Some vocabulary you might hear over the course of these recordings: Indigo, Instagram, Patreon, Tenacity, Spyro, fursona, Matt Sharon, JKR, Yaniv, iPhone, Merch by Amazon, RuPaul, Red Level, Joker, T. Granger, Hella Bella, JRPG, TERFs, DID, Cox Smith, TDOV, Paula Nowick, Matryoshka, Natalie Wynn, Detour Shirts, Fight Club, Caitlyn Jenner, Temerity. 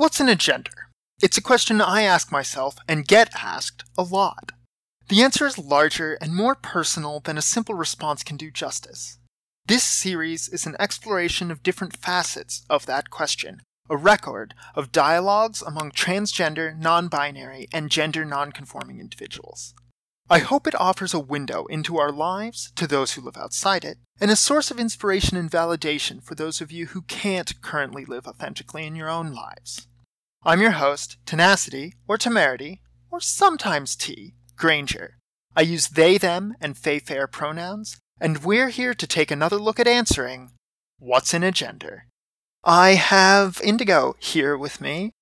What's an agenda? It's a question I ask myself and get asked a lot. The answer is larger and more personal than a simple response can do justice. This series is an exploration of different facets of that question, a record of dialogues among transgender, non-binary, and gender non-conforming individuals. I hope it offers a window into our lives, to those who live outside it, and a source of inspiration and validation for those of you who can't currently live authentically in your own lives. I'm your host, Tenacity, or Temerity, or sometimes T. Granger. I use they, them, and they/their pronouns, and we're here to take another look at answering, what's in a gender? I have Indigo here with me.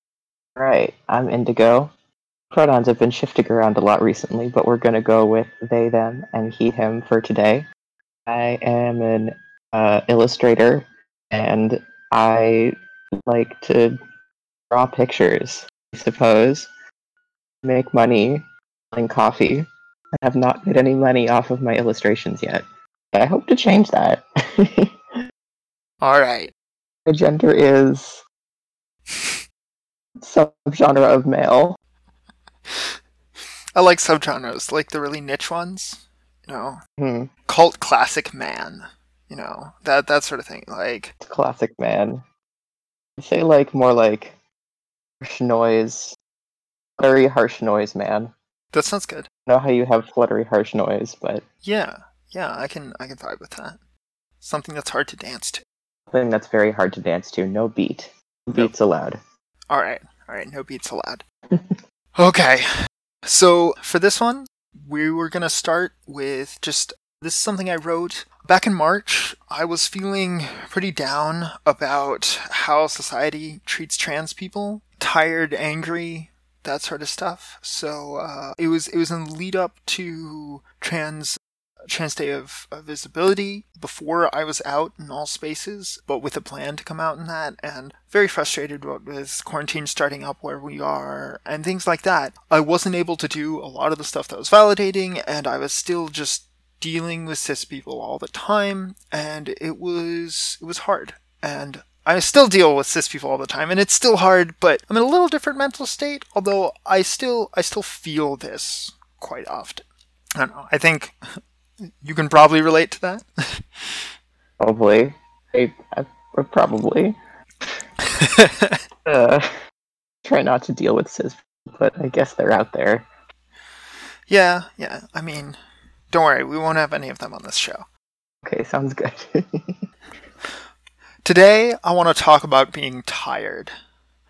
Right, I'm Indigo. Pronouns have been shifting around a lot recently, but we're going to go with they, them, and he, him for today. I am an illustrator, and I like to draw pictures, I suppose, make money, selling coffee. I have not made any money off of my illustrations yet, but I hope to change that. All right. My gender is subgenre of male. I like subgenres, like the really niche ones, you know, Cult classic man, you know, that sort of thing, like... Classic man. I'd say, like, more like harsh noise, fluttery harsh noise man. That sounds good. I know how you have fluttery harsh noise, but... Yeah, I can vibe with that. Something that's hard to dance to. Something that's very hard to dance to, no beat. Beats allowed. Alright, no beats allowed. Okay, so for this one, we were going to start with just, this is something I wrote back in March. I was feeling pretty down about how society treats trans people, tired, angry, that sort of stuff. So it was in the lead up to Trans Day of Visibility, before I was out in all spaces, but with a plan to come out in that, and very frustrated with quarantine starting up where we are, and things like that. I wasn't able to do a lot of the stuff that was validating, and I was still just dealing with cis people all the time, and it was hard. And I still deal with cis people all the time, and it's still hard, but I'm in a little different mental state, although I still feel this quite often. I don't know, I think... You can probably relate to that. Probably. I probably. Try not to deal with cis, but I guess they're out there. Yeah. I mean, don't worry. We won't have any of them on this show. Okay, sounds good. Today, I want to talk about being tired.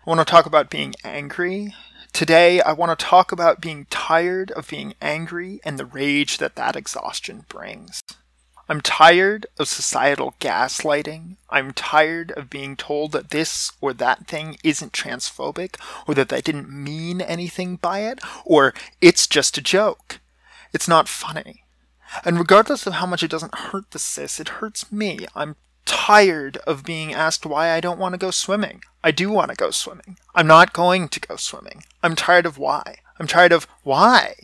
I want to talk about being angry. Today, I want to talk about being tired of being angry and the rage that exhaustion brings. I'm tired of societal gaslighting. I'm tired of being told that this or that thing isn't transphobic, or that they didn't mean anything by it, or it's just a joke. It's not funny. And regardless of how much it doesn't hurt the cis, it hurts me. I'm tired of being asked why I don't want to go swimming. I do want to go swimming. I'm not going to go swimming. I'm tired of why. I'm tired of why.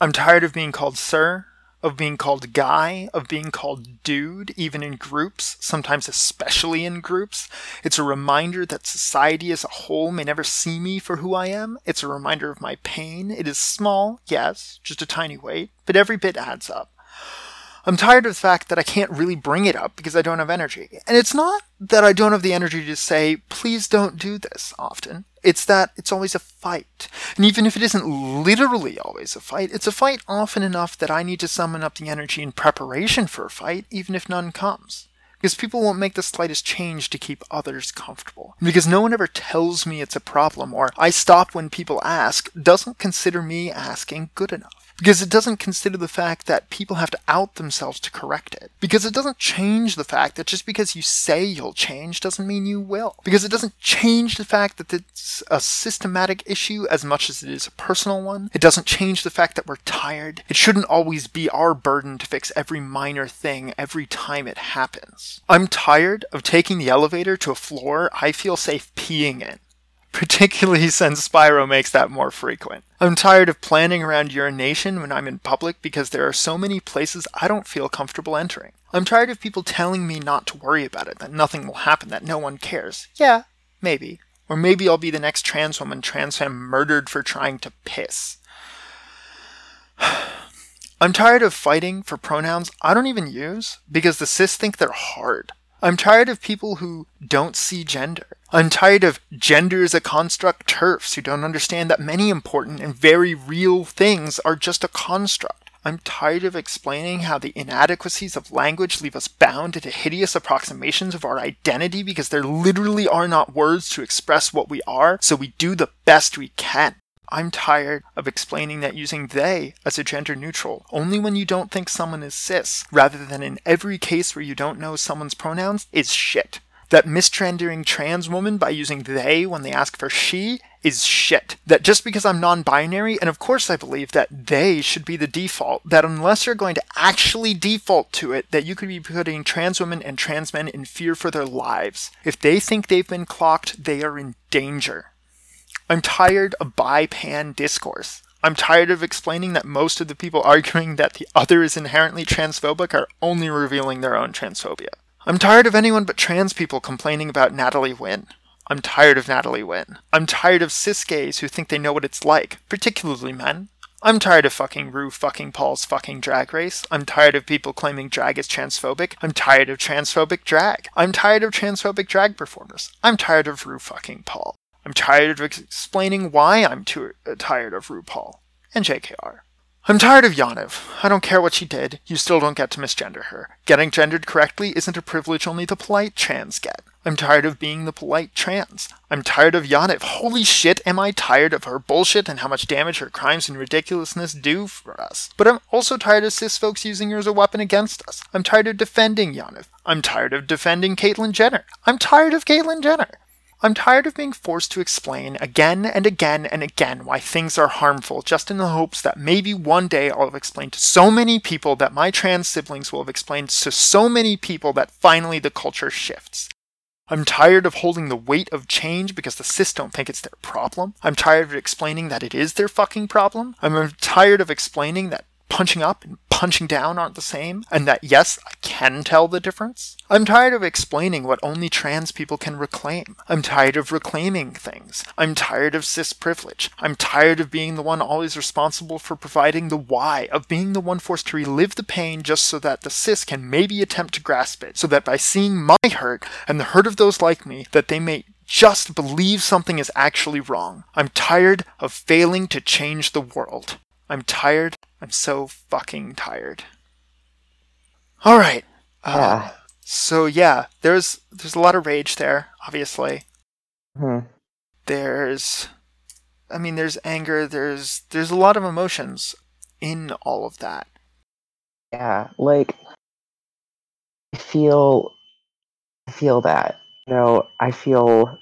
I'm tired of being called sir, of being called guy, of being called dude, even in groups, sometimes especially in groups. It's a reminder that society as a whole may never see me for who I am. It's a reminder of my pain. It is small, yes, just a tiny weight, but every bit adds up. I'm tired of the fact that I can't really bring it up because I don't have energy. And it's not that I don't have the energy to say, please don't do this often. It's that it's always a fight. And even if it isn't literally always a fight, it's a fight often enough that I need to summon up the energy in preparation for a fight, even if none comes. Because people won't make the slightest change to keep others comfortable. Because no one ever tells me it's a problem, or I stop when people ask, doesn't consider me asking good enough. Because it doesn't consider the fact that people have to out themselves to correct it. Because it doesn't change the fact that just because you say you'll change doesn't mean you will. Because it doesn't change the fact that it's a systematic issue as much as it is a personal one. It doesn't change the fact that we're tired. It shouldn't always be our burden to fix every minor thing every time it happens. I'm tired of taking the elevator to a floor I feel safe peeing in. particularly since Spyro makes that more frequent. I'm tired of planning around urination when I'm in public because there are so many places I don't feel comfortable entering. I'm tired of people telling me not to worry about it, that nothing will happen, that no one cares. Yeah, maybe. Or maybe I'll be the next trans woman, trans femme murdered for trying to piss. I'm tired of fighting for pronouns I don't even use because the cis think they're hard. I'm tired of people who don't see gender. I'm tired of gender as a construct TERFs who don't understand that many important and very real things are just a construct. I'm tired of explaining how the inadequacies of language leave us bound into hideous approximations of our identity because there literally are not words to express what we are, so we do the best we can. I'm tired of explaining that using they as a gender neutral only when you don't think someone is cis, rather than in every case where you don't know someone's pronouns, is shit. That misgendering trans women by using they when they ask for she is shit. That just because I'm non-binary, and of course I believe that they should be the default, that unless you're going to actually default to it, that you could be putting trans women and trans men in fear for their lives. If they think they've been clocked, they are in danger. I'm tired of bi-pan discourse. I'm tired of explaining that most of the people arguing that the other is inherently transphobic are only revealing their own transphobia. I'm tired of anyone but trans people complaining about Natalie Wynn. I'm tired of Natalie Wynn. I'm tired of cis gays who think they know what it's like, particularly men. I'm tired of fucking Ru fucking Paul's fucking Drag Race. I'm tired of people claiming drag is transphobic. I'm tired of transphobic drag. I'm tired of transphobic drag performers. I'm tired of Ru fucking Paul. I'm tired of explaining why I'm tired of RuPaul and JKR. I'm tired of Yaniv. I don't care what she did. You still don't get to misgender her. Getting gendered correctly isn't a privilege only the polite trans get. I'm tired of being the polite trans. I'm tired of Yaniv. Holy shit, am I tired of her bullshit and how much damage her crimes and ridiculousness do for us. But I'm also tired of cis folks using her as a weapon against us. I'm tired of defending Yaniv. I'm tired of defending Caitlyn Jenner. I'm tired of Caitlyn Jenner. I'm tired of being forced to explain again and again and again why things are harmful, just in the hopes that maybe one day I'll have explained to so many people that my trans siblings will have explained to so many people that finally the culture shifts. I'm tired of holding the weight of change because the cis don't think it's their problem. I'm tired of explaining that it is their fucking problem. I'm tired of explaining that punching up and punching down aren't the same, and that yes, I can tell the difference. I'm tired of explaining what only trans people can reclaim. I'm tired of reclaiming things. I'm tired of cis privilege. I'm tired of being the one always responsible for providing the why, of being the one forced to relive the pain just so that the cis can maybe attempt to grasp it, so that by seeing my hurt and the hurt of those like me, that they may just believe something is actually wrong. I'm tired of failing to change the world. I'm tired. I'm so fucking tired. All right. So yeah, there's a lot of rage there, obviously. Mm-hmm. There's anger. There's a lot of emotions in all of that. Yeah, like I feel that. You know, I feel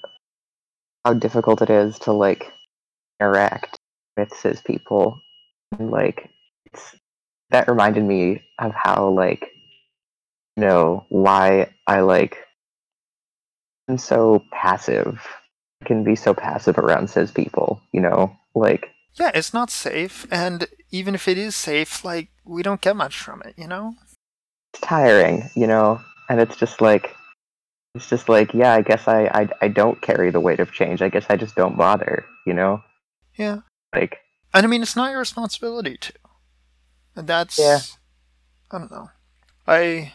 how difficult it is to like interact with cis people. And, like, that reminded me of how, like, you know, why I, like, am so passive. I can be so passive around cis people, you know? Like... Yeah, it's not safe, and even if it is safe, like, we don't get much from it, you know? It's tiring, you know? And it's just like, yeah, I guess I don't carry the weight of change. I guess I just don't bother, you know? Yeah. Like... And I mean, it's not your responsibility to. And that's... Yeah. I don't know. I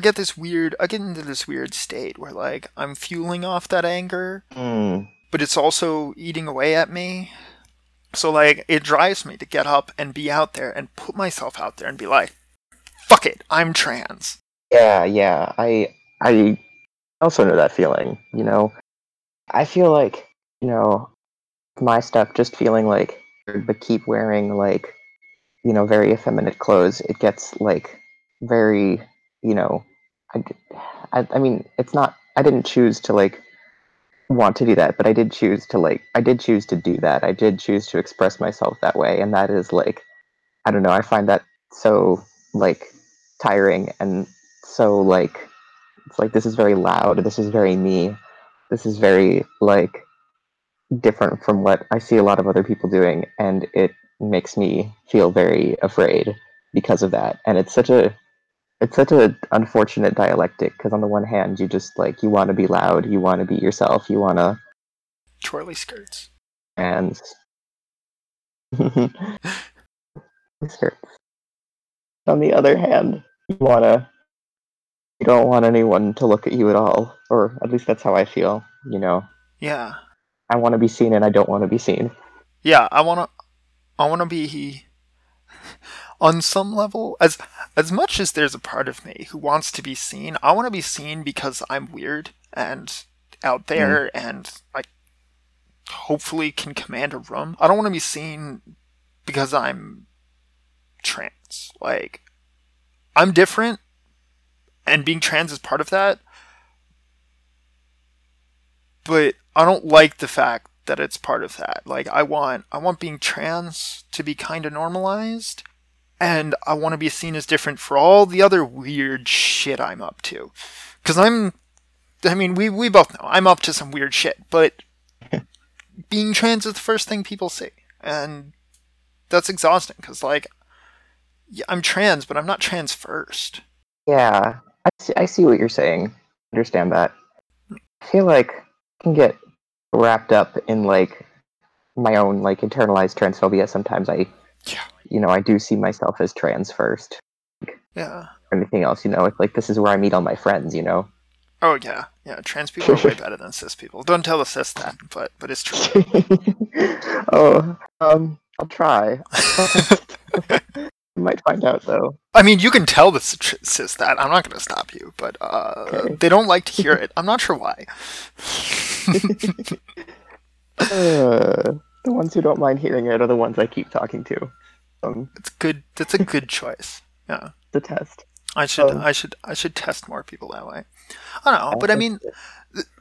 get into this weird state where, like, I'm fueling off that anger, but it's also eating away at me. So, like, it drives me to get up and be out there and put myself out there and be like, fuck it, I'm trans. Yeah. I also know that feeling, you know? I feel like, you know... my stuff just feeling like, but keep wearing like, you know, very effeminate clothes, it gets like very, you know, I mean, it's not, I didn't choose to like want to do that, but I did choose to do that. I did choose to express myself that way. And that is like, I don't know, I find that so like tiring and so like, it's like, this is very loud. This is very me. This is very, like, different from what I see a lot of other people doing, and it makes me feel very afraid because of that. And it's such a unfortunate dialectic, because on the one hand, you just, like, you want to be loud, you want to be yourself, you want to... Twirly skirts. And... skirts. On the other hand, you don't want anyone to look at you at all, or at least that's how I feel, you know? Yeah. I want to be seen, and I don't want to be seen. Yeah, I want to be... On some level, as much as there's a part of me who wants to be seen, I want to be seen because I'm weird and out there, and I hopefully can command a room. I don't want to be seen because I'm trans. Like, I'm different, and being trans is part of that. But I don't like the fact that it's part of that. Like, I want being trans to be kind of normalized. And I want to be seen as different for all the other weird shit I'm up to. Because we both know, I'm up to some weird shit, but being trans is the first thing people see. And that's exhausting, because, like, yeah, I'm trans, but I'm not trans first. Yeah, I see what you're saying. I understand that. I feel like I can get wrapped up in, like, my own, like, internalized transphobia. Sometimes I do see myself as trans first. Yeah. Anything else, you know, it's like, this is where I meet all my friends, you know? Oh, yeah. Yeah, trans people are way better than cis people. Don't tell the cis that, but it's true. I'll try. You might find out, though. I mean, you can tell the cis that. I'm not going to stop you, but okay. They don't like to hear it. I'm not sure why. The ones who don't mind hearing it are the ones I keep talking to. It's good. That's a good choice. Yeah, the test. I should test more people that way. I don't know, but I mean,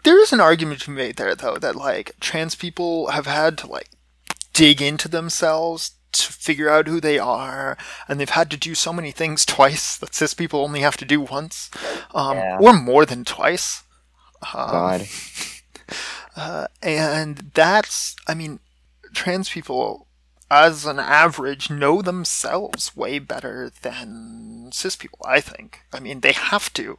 there is an argument to be made there, though, that, like, trans people have had to, like, dig into themselves to figure out who they are, and they've had to do so many things twice that cis people only have to do once, or more than twice. God. And that's, I mean, trans people, as an average, know themselves way better than cis people, I think. I mean, they have to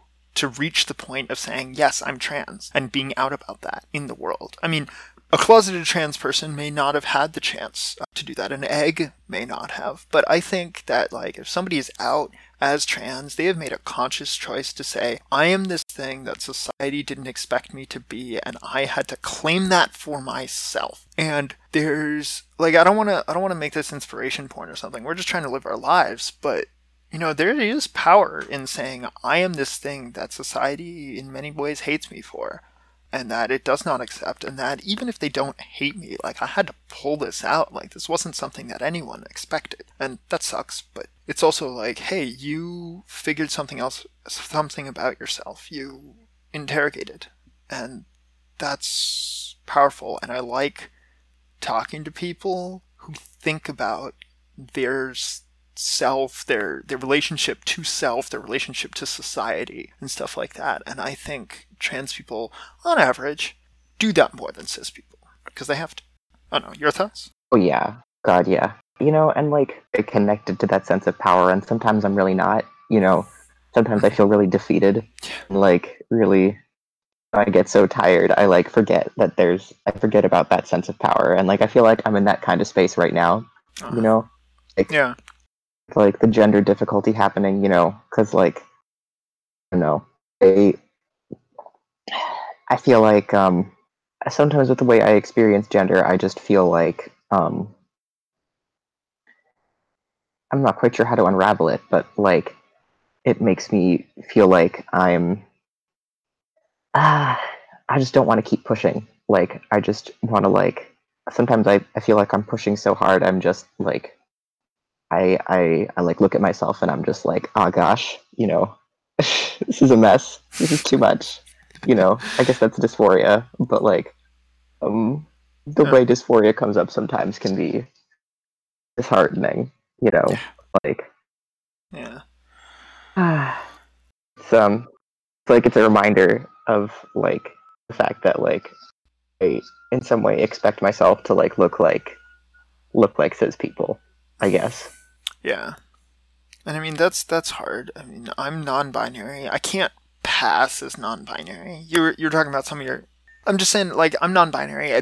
reach the point of saying, yes, I'm trans, and being out about that in the world. I mean, a closeted trans person may not have had the chance to do that. An egg may not have. But I think that, like, if somebody is out as trans, they have made a conscious choice to say, I am this thing that society didn't expect me to be, and I had to claim that for myself. And there's, like, I don't want to make this inspiration porn or something. We're just trying to live our lives, but, you know, there is power in saying, I am this thing that society in many ways hates me for, and that it does not accept, and that even if they don't hate me, like, I had to pull this out, like, this wasn't something that anyone expected, and that sucks, but it's also like, hey, you figured something about yourself, you interrogated, and that's powerful, and I like talking to people who think about their self, their relationship to self, their relationship to society, and stuff like that, and I think trans people, on average, do that more than cis people, because they have to. I don't know, your thoughts? Oh, yeah. God, yeah. You know, and, like, it connected to that sense of power, and sometimes I'm really not, you know, sometimes I feel really defeated, and, like, really, I get so tired, I, like, forget about that sense of power, and, like, I feel like I'm in that kind of space right now, you know? Like, yeah. Like, the gender difficulty happening, you know, because, like, I don't know, I feel like sometimes with the way I experience gender, I just feel like I'm not quite sure how to unravel it, but, like, it makes me feel like I'm... I just don't want to keep pushing. Like, I just want to, like... Sometimes I feel like I'm pushing so hard, I'm just, like... I like, look at myself and I'm just like, oh, gosh, you know, this is a mess. This is too much. You know, I guess that's dysphoria, but, like, the way dysphoria comes up sometimes can be disheartening, you know, like, yeah. It's like, it's a reminder of, like, the fact that like I in some way expect myself to like look like those people, I guess. Yeah. And I mean that's hard. I mean, I'm non-binary. I can't pass as non-binary. You're talking about some of your. I'm just saying, like, I'm non-binary.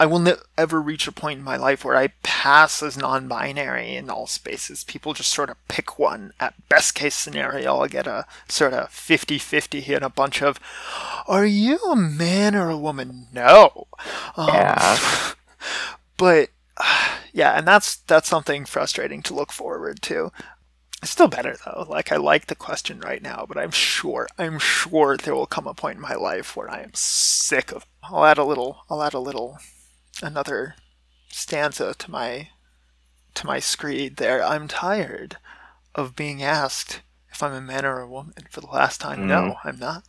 I will never reach a point in my life where I pass as non-binary in all spaces. People just sort of pick one. At best case scenario, I'll get a sort of 50-50 here and a bunch of, are you a man or a woman? No. Yeah. But, yeah, and that's something frustrating to look forward to. It's still better, though. Like, I like the question right now, but I'm sure there will come a point in my life where I am sick of... I'll add a little... another stanza to my screed there. I'm tired of being asked if I'm a man or a woman for the last time. Mm-hmm. No, I'm not.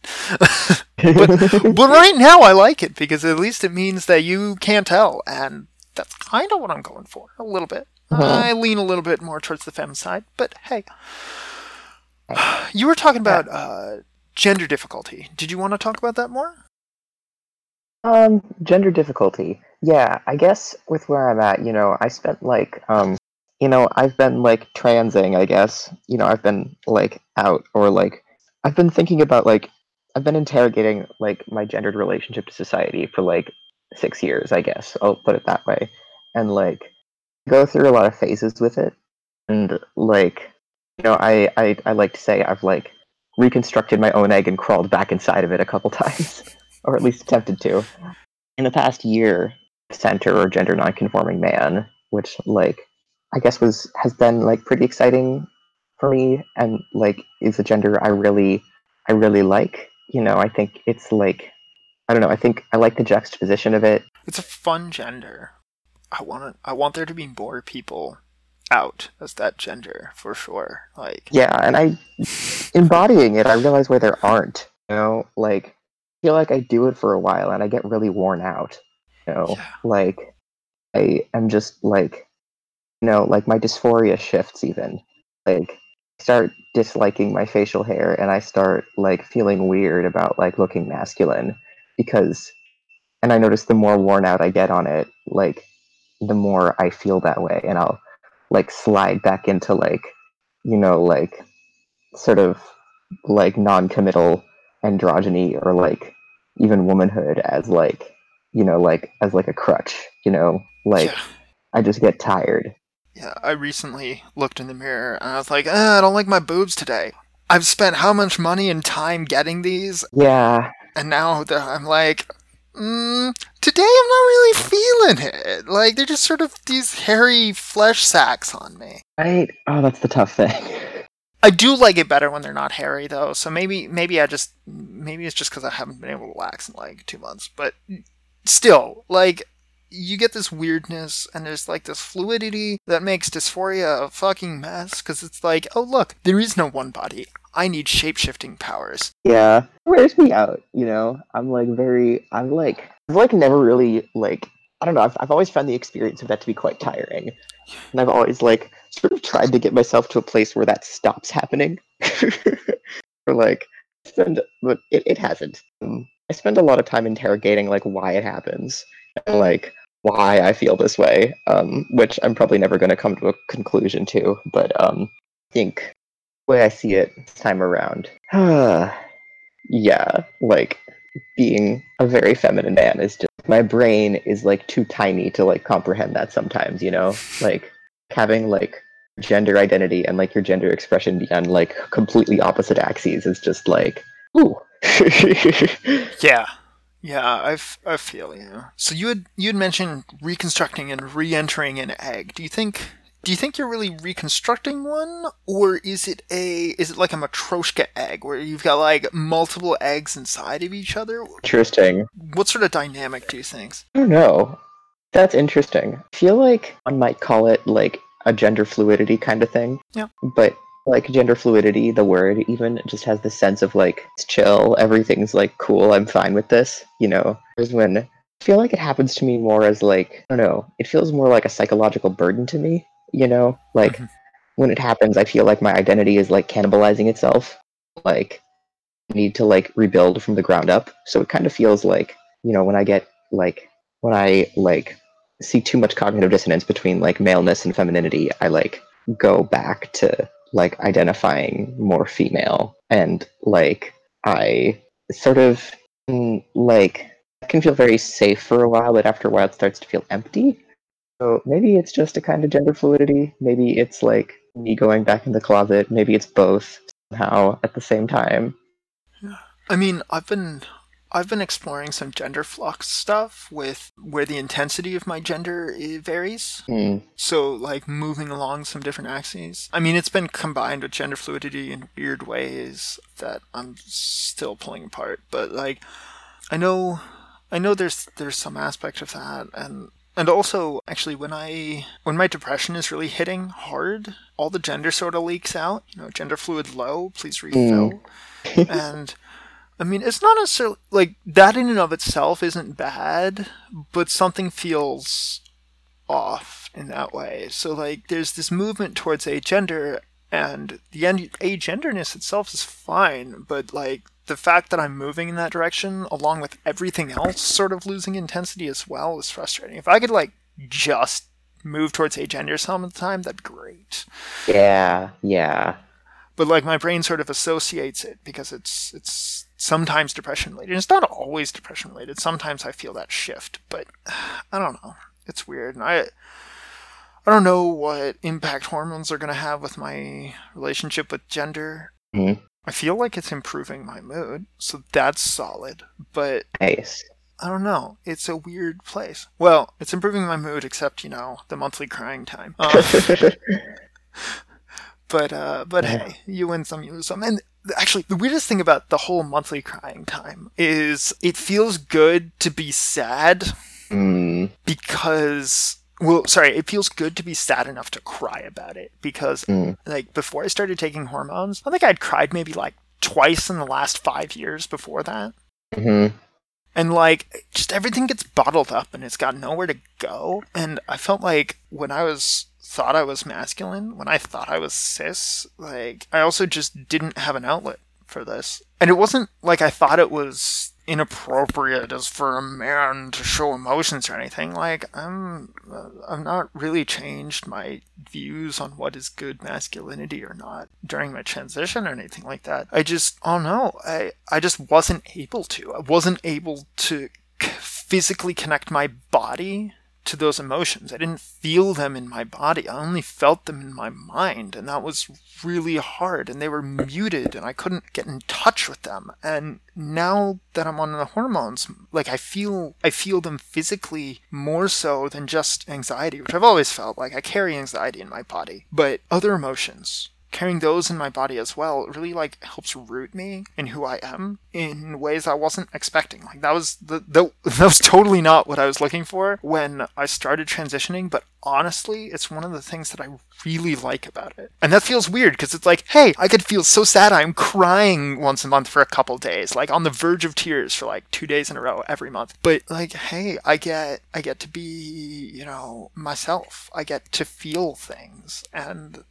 but right now I like it, because at least it means that you can't tell, and that's kind of what I'm going for, a little bit. Mm-hmm. I lean a little bit more towards the femme side, but hey, you were talking about gender difficulty. Did you want to talk about that more? Gender difficulty. Yeah, I guess with where I'm at, you know, I spent like, I've been like transing, I guess. You know, I've been like out, or like, I've been thinking about like, I've been interrogating like my gendered relationship to society for like 6 years, I guess. I'll put it that way. And like, go through a lot of phases with it, and like, you know, I like to say I've like reconstructed my own egg and crawled back inside of it a couple times, or at least attempted to. In the past year, center or gender nonconforming man, which like I guess has been like pretty exciting for me, and like is a gender I really like. You know, I think it's like, I don't know, I think I like the juxtaposition of it. It's a fun gender. I want there to be more people out as that gender, for sure. Like, yeah, and I embodying it, I realize where there aren't. You know, like, I feel like I do it for a while and I get really worn out. You know, yeah. Like, I am just like, you know, like my dysphoria shifts even. Like, I start disliking my facial hair and I start like feeling weird about like looking masculine, because, and I notice the more worn out I get on it, like, the more I feel that way, and I'll like slide back into like, you know, like sort of like non-committal androgyny, or like even womanhood as like, you know, like as like a crutch, you know, like, yeah. I just get tired. Yeah, I recently looked in the mirror and I was like, I don't like my boobs today. I've spent how much money and time getting these? Yeah. And now that I'm like, today I'm not really feeling it. Like, they're just sort of these hairy flesh sacks on me. Right? Oh, that's the tough thing. I do like it better when they're not hairy, though. So maybe it's just because I haven't been able to wax in like 2 months. But still, like, you get this weirdness and there's like this fluidity that makes dysphoria a fucking mess, because it's like, oh look, there is no one body. I need shape-shifting powers. Yeah. It wears me out, you know? I've never really, like, I don't know, I've always found the experience of that to be quite tiring. And I've always, like, sort of tried to get myself to a place where that stops happening. Or, like, but it hasn't. I spend a lot of time interrogating, like, why it happens. And, like, why I feel this way. Which I'm probably never going to come to a conclusion to, but, I think... way I see it this time around. Yeah, like, being a very feminine man is just... my brain is, like, too tiny to, like, comprehend that sometimes, you know? Like, having, like, gender identity and, like, your gender expression be on, like, completely opposite axes is just, like, ooh! Yeah. Yeah, I feel you. So you had mentioned reconstructing and re-entering an egg. Do you think you're really reconstructing one, or is it like a Matryoshka egg where you've got like multiple eggs inside of each other? Interesting. What sort of dynamic do you think? I don't know. That's interesting. I feel like one might call it like a gender fluidity kind of thing. Yeah. But like gender fluidity, the word even just has the sense of like, it's chill, everything's like cool, I'm fine with this, you know. Whereas when I feel like it happens to me more as like, I don't know, it feels more like a psychological burden to me. You know, like, mm-hmm. When it happens, I feel like my identity is, like, cannibalizing itself. Like, need to like rebuild from the ground up. So it kind of feels like, you know, when I get like, when I like see too much cognitive dissonance between like maleness and femininity, I like go back to like identifying more female, and like I sort of like can feel very safe for a while, but after a while it starts to feel empty. So maybe it's just a kind of gender fluidity. Maybe it's like me going back in the closet. Maybe it's both somehow at the same time. I mean, I've been exploring some gender flux stuff with where the intensity of my gender varies. So like moving along some different axes. I mean, it's been combined with gender fluidity in weird ways that I'm still pulling apart. But like, I know there's some aspect of that, and also actually when my depression is really hitting hard, all the gender sort of leaks out. You know, gender fluid low, please refill. And I mean, it's not necessarily like that in and of itself isn't bad, but something feels off in that way. So like there's this movement towards agender, and the agenderness itself is fine, but like the fact that I'm moving in that direction along with everything else sort of losing intensity as well is frustrating. If I could like just move towards agender some of the time, that'd be great. Yeah. But like my brain sort of associates it because it's sometimes depression related. It's not always depression related. Sometimes I feel that shift, but I don't know. It's weird. And I don't know what impact hormones are going to have with my relationship with gender. Mm-hmm. I feel like it's improving my mood, so that's solid, but nice. I don't know. It's a weird place. Well, it's improving my mood except, you know, the monthly crying time. But hey, you win some, you lose some. And actually, the weirdest thing about the whole monthly crying time is it feels good to be sad because... Well, sorry, it feels good to be sad enough to cry about it because, like, before I started taking hormones, I think I'd cried maybe, like, twice in the last 5 years before that. Mm-hmm. And, like, just everything gets bottled up and it's got nowhere to go. And I felt like when I thought I was masculine, when I thought I was cis, like, I also just didn't have an outlet for this. And it wasn't like I thought it was... inappropriate as for a man to show emotions or anything. Like, I've not really changed my views on what is good masculinity or not during my transition or anything like that. I just, oh no, I just wasn't able to. I wasn't able to physically connect my body to those emotions. I didn't feel them in my body. I only felt them in my mind, and that was really hard, and they were muted, and I couldn't get in touch with them. And now that I'm on the hormones, like I feel them physically more so than just anxiety, which I've always felt. Like I carry anxiety in my body, but other emotions, carrying those in my body as well, really like helps root me in who I am in ways I wasn't expecting. Like that was totally not what I was looking for when I started transitioning, but honestly, it's one of the things that I really like about it. And that feels weird because it's like, hey, I could feel so sad I'm crying once a month for a couple days, like on the verge of tears for like 2 days in a row every month. But like, hey, I get to be, you know, myself. I get to feel things. And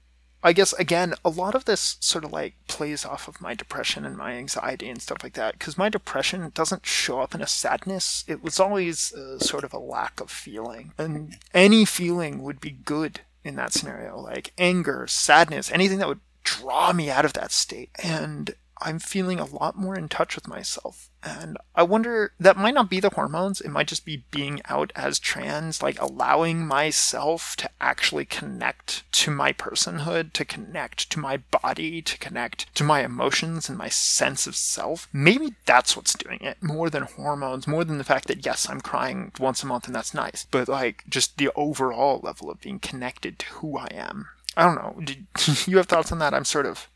I guess, again, a lot of this sort of like plays off of my depression and my anxiety and stuff like that, because my depression doesn't show up in a sadness. It was always sort of a lack of feeling, and any feeling would be good in that scenario, like anger, sadness, anything that would draw me out of that state. And I'm feeling a lot more in touch with myself. And I wonder, that might not be the hormones. It might just be being out as trans, like allowing myself to actually connect to my personhood, to connect to my body, to connect to my emotions and my sense of self. Maybe that's what's doing it, more than hormones, more than the fact that, yes, I'm crying once a month and that's nice, but like just the overall level of being connected to who I am. I don't know. Did you have thoughts on that? I'm sort of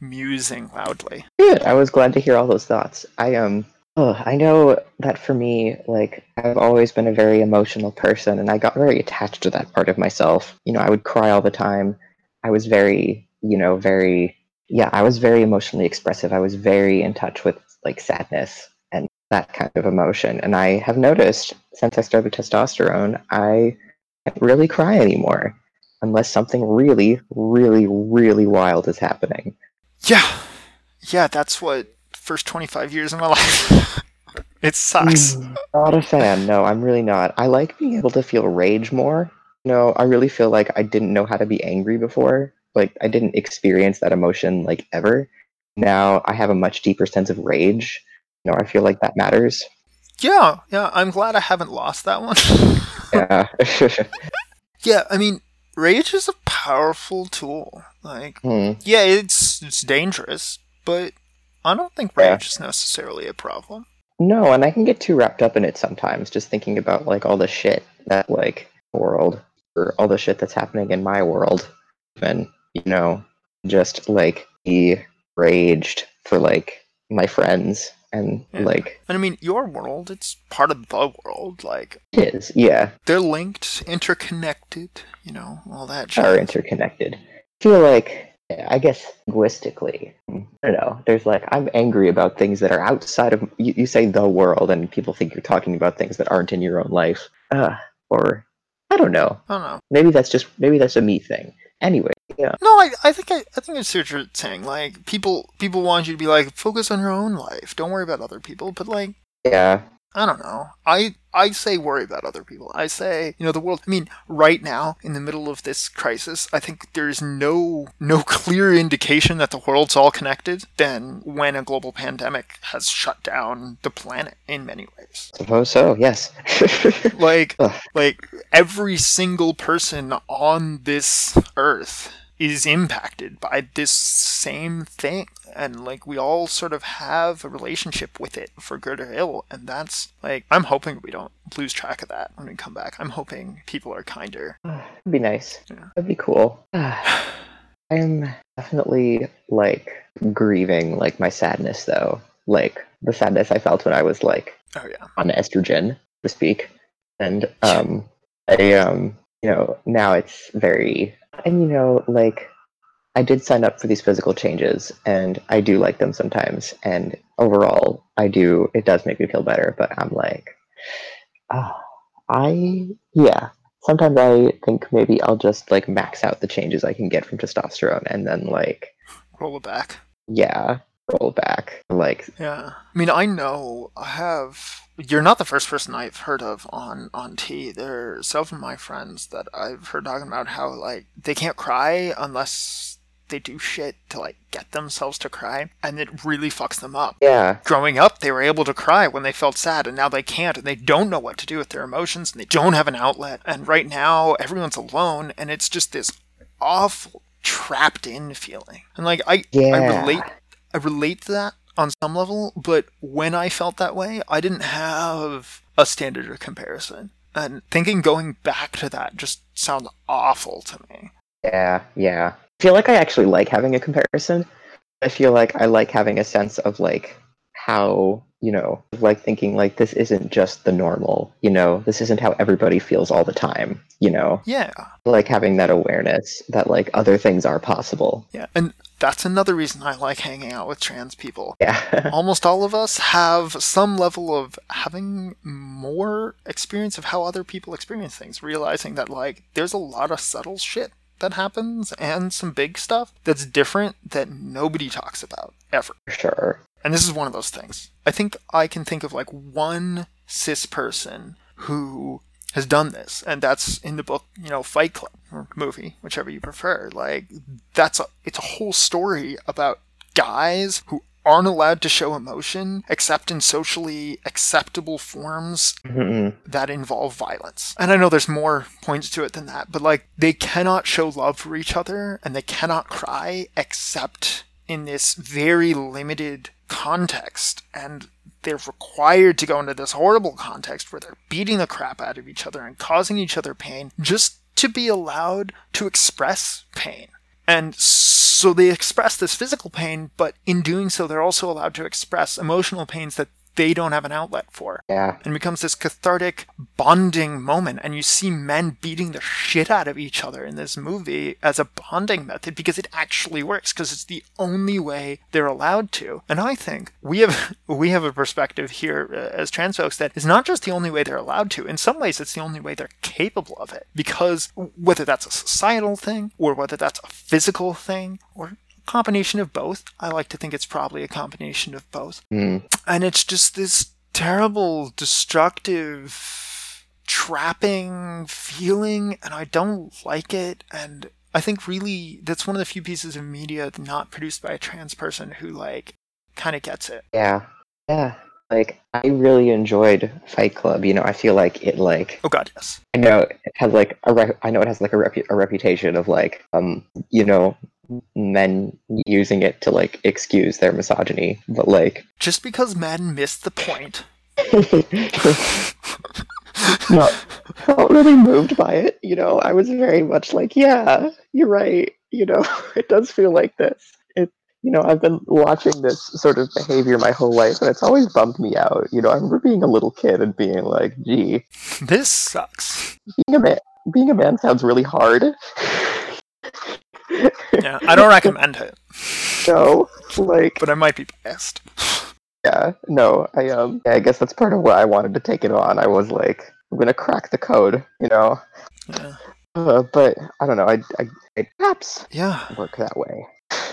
musing loudly. Good. I was glad to hear all those thoughts. I know that for me, like, I've always been a very emotional person, and I got very attached to that part of myself. You know, I would cry all the time. I was very, you know, I was very emotionally expressive. I was very in touch with, like, sadness and that kind of emotion. And I have noticed, since I started testosterone, I can't really cry anymore unless something really, really, really wild is happening. Yeah, that's what first 25 years of my life. It sucks. Not a fan. No, I'm really not. I like being able to feel rage more. No, I really feel like I didn't know how to be angry before. Like, I didn't experience that emotion, like, ever. Now I have a much deeper sense of rage. You know, I feel like that matters. Yeah. I'm glad I haven't lost that one. Yeah. Yeah, I mean, rage is a powerful tool. Like, yeah, it's dangerous, but I don't think rage is necessarily a problem. No, and I can get too wrapped up in it sometimes, just thinking about, like, all the shit that, like, world, or all the shit that's happening in my world. And, you know, just, like, be raged for, like, my friends. And, like... And, I mean, your world, it's part of the world, like... It is, yeah. They're linked, interconnected, you know, all that shit. Are interconnected. I feel like, I guess, linguistically, I don't know, there's, like, I'm angry about things that are outside of... You say the world, and people think you're talking about things that aren't in your own life. Or, I don't know. Maybe that's a me thing. Anyway, yeah. No, I think I see what you're saying. Like, people want you to be like, focus on your own life. Don't worry about other people. But, like, yeah, I don't know. I say worry about other people. I say, you know, the world. I mean, right now, in the middle of this crisis, I think there's no clear indication that the world's all connected than when a global pandemic has shut down the planet in many ways. I suppose so, yes. like every single person on this earth is impacted by this same thing, and, like, we all sort of have a relationship with it, for good or ill, and that's, like, I'm hoping we don't lose track of that when we come back. I'm hoping people are kinder. That'd be nice. Yeah. That'd be cool. I'm definitely, like, grieving, like, my sadness, though. Like, the sadness I felt when I was, like, on estrogen, to speak. And, you know, now it's very... And, you know, like, I did sign up for these physical changes, and I do like them sometimes. And overall, it does make me feel better. But I'm like, sometimes I think maybe I'll just, like, max out the changes I can get from testosterone and then, like... Roll it back. Yeah, roll it back. Like... Yeah. I mean, I know I have... You're not the first person I've heard of on T. There are several of my friends that I've heard talking about how, like, they can't cry unless they do shit to, like, get themselves to cry, and it really fucks them up. Yeah. Growing up, they were able to cry when they felt sad, and now they can't, and they don't know what to do with their emotions, and they don't have an outlet. And right now, everyone's alone, and it's just this awful, trapped-in feeling. And, like, I relate to that on some level, but when I felt that way, I didn't have a standard of comparison. And thinking going back to that just sounds awful to me. Yeah. I feel like I actually like having a comparison. I feel like I like having a sense of, like, how, you know, like, thinking, like, this isn't just the normal, you know, this isn't how everybody feels all the time, you know? Yeah. Like, having that awareness that, like, other things are possible. Yeah, and that's another reason I like hanging out with trans people. Yeah. Almost all of us have some level of having more experience of how other people experience things, realizing that, like, there's a lot of subtle shit that happens and some big stuff that's different that nobody talks about, ever. Sure. And this is one of those things. I think I can think of, like, one cis person who has done this, and that's in the book, you know, Fight Club, or movie, whichever you prefer. Like, it's a whole story about guys who aren't allowed to show emotion except in socially acceptable forms that involve violence. And I know there's more points to it than that, but, like, they cannot show love for each other, and they cannot cry except in this very limited context, and they're required to go into this horrible context where they're beating the crap out of each other and causing each other pain just to be allowed to express pain. And so they express this physical pain, but in doing so, they're also allowed to express emotional pains that they don't have an outlet for. Yeah. And it becomes this cathartic bonding moment, and you see men beating the shit out of each other in this movie as a bonding method because it actually works, because it's the only way they're allowed to. And I think we have a perspective here as trans folks that is not just the only way they're allowed to. In some ways, it's the only way they're capable of it, because whether that's a societal thing, or whether that's a physical thing, or combination of both. I like to think it's probably a combination of both. And it's just this terrible, destructive, trapping feeling, and I don't like it. And I think really that's one of the few pieces of media not produced by a trans person who, like, kind of gets it. Yeah. Like, I really enjoyed Fight Club. You know, I feel like it, like... Oh, God, yes. I know it has, like, a reputation of, like, you know, men using it to, like, excuse their misogyny, but, like... Just because men missed the point. Not really moved by it, you know? I was very much like, yeah, you're right, you know? It does feel like this. You know, I've been watching this sort of behavior my whole life, and it's always bummed me out. You know, I remember being a little kid and being like, gee. This sucks. Being a man sounds really hard. Yeah, I don't recommend it. No, like... But I might be biased. Yeah, no, I guess that's part of why I wanted to take it on. I was like, I'm gonna crack the code, you know? Yeah. But, I don't know, I perhaps work that way.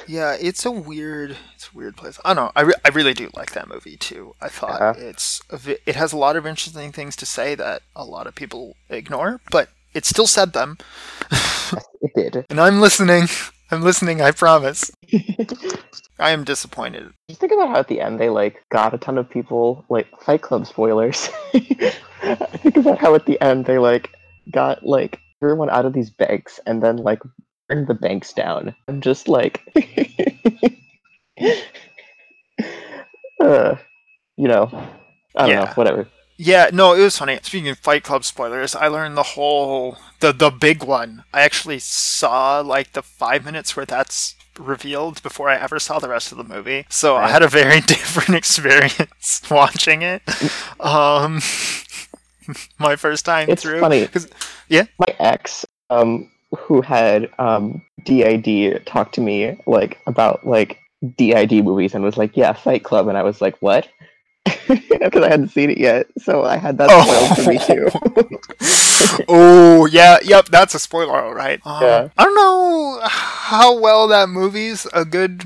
Yeah, it's a weird place. I don't know. I really do like that movie too. I thought it has a lot of interesting things to say that a lot of people ignore, but it still said them. Yes, it did. And I'm listening. I promise. I am disappointed. Just think about how at the end they like got a ton of people like Fight Club spoilers. Think about how at the end they like got like everyone out of these banks and then like the banks down. I'm just like, you know, I don't know, whatever. Yeah, no, it was funny. Speaking of Fight Club spoilers, I learned the whole, the big one. I actually saw like the 5 minutes where that's revealed before I ever saw the rest of the movie. So right. I had a very different experience watching it. My first time it's through. It's funny. Yeah. My ex, who had DID talk to me like about like DID movies and was like, yeah, Fight Club, and I was like, what? Because I hadn't seen it yet, so I had that spoiled for me too. Oh yeah, yep, that's a spoiler, all right. I don't know how well that movie's a good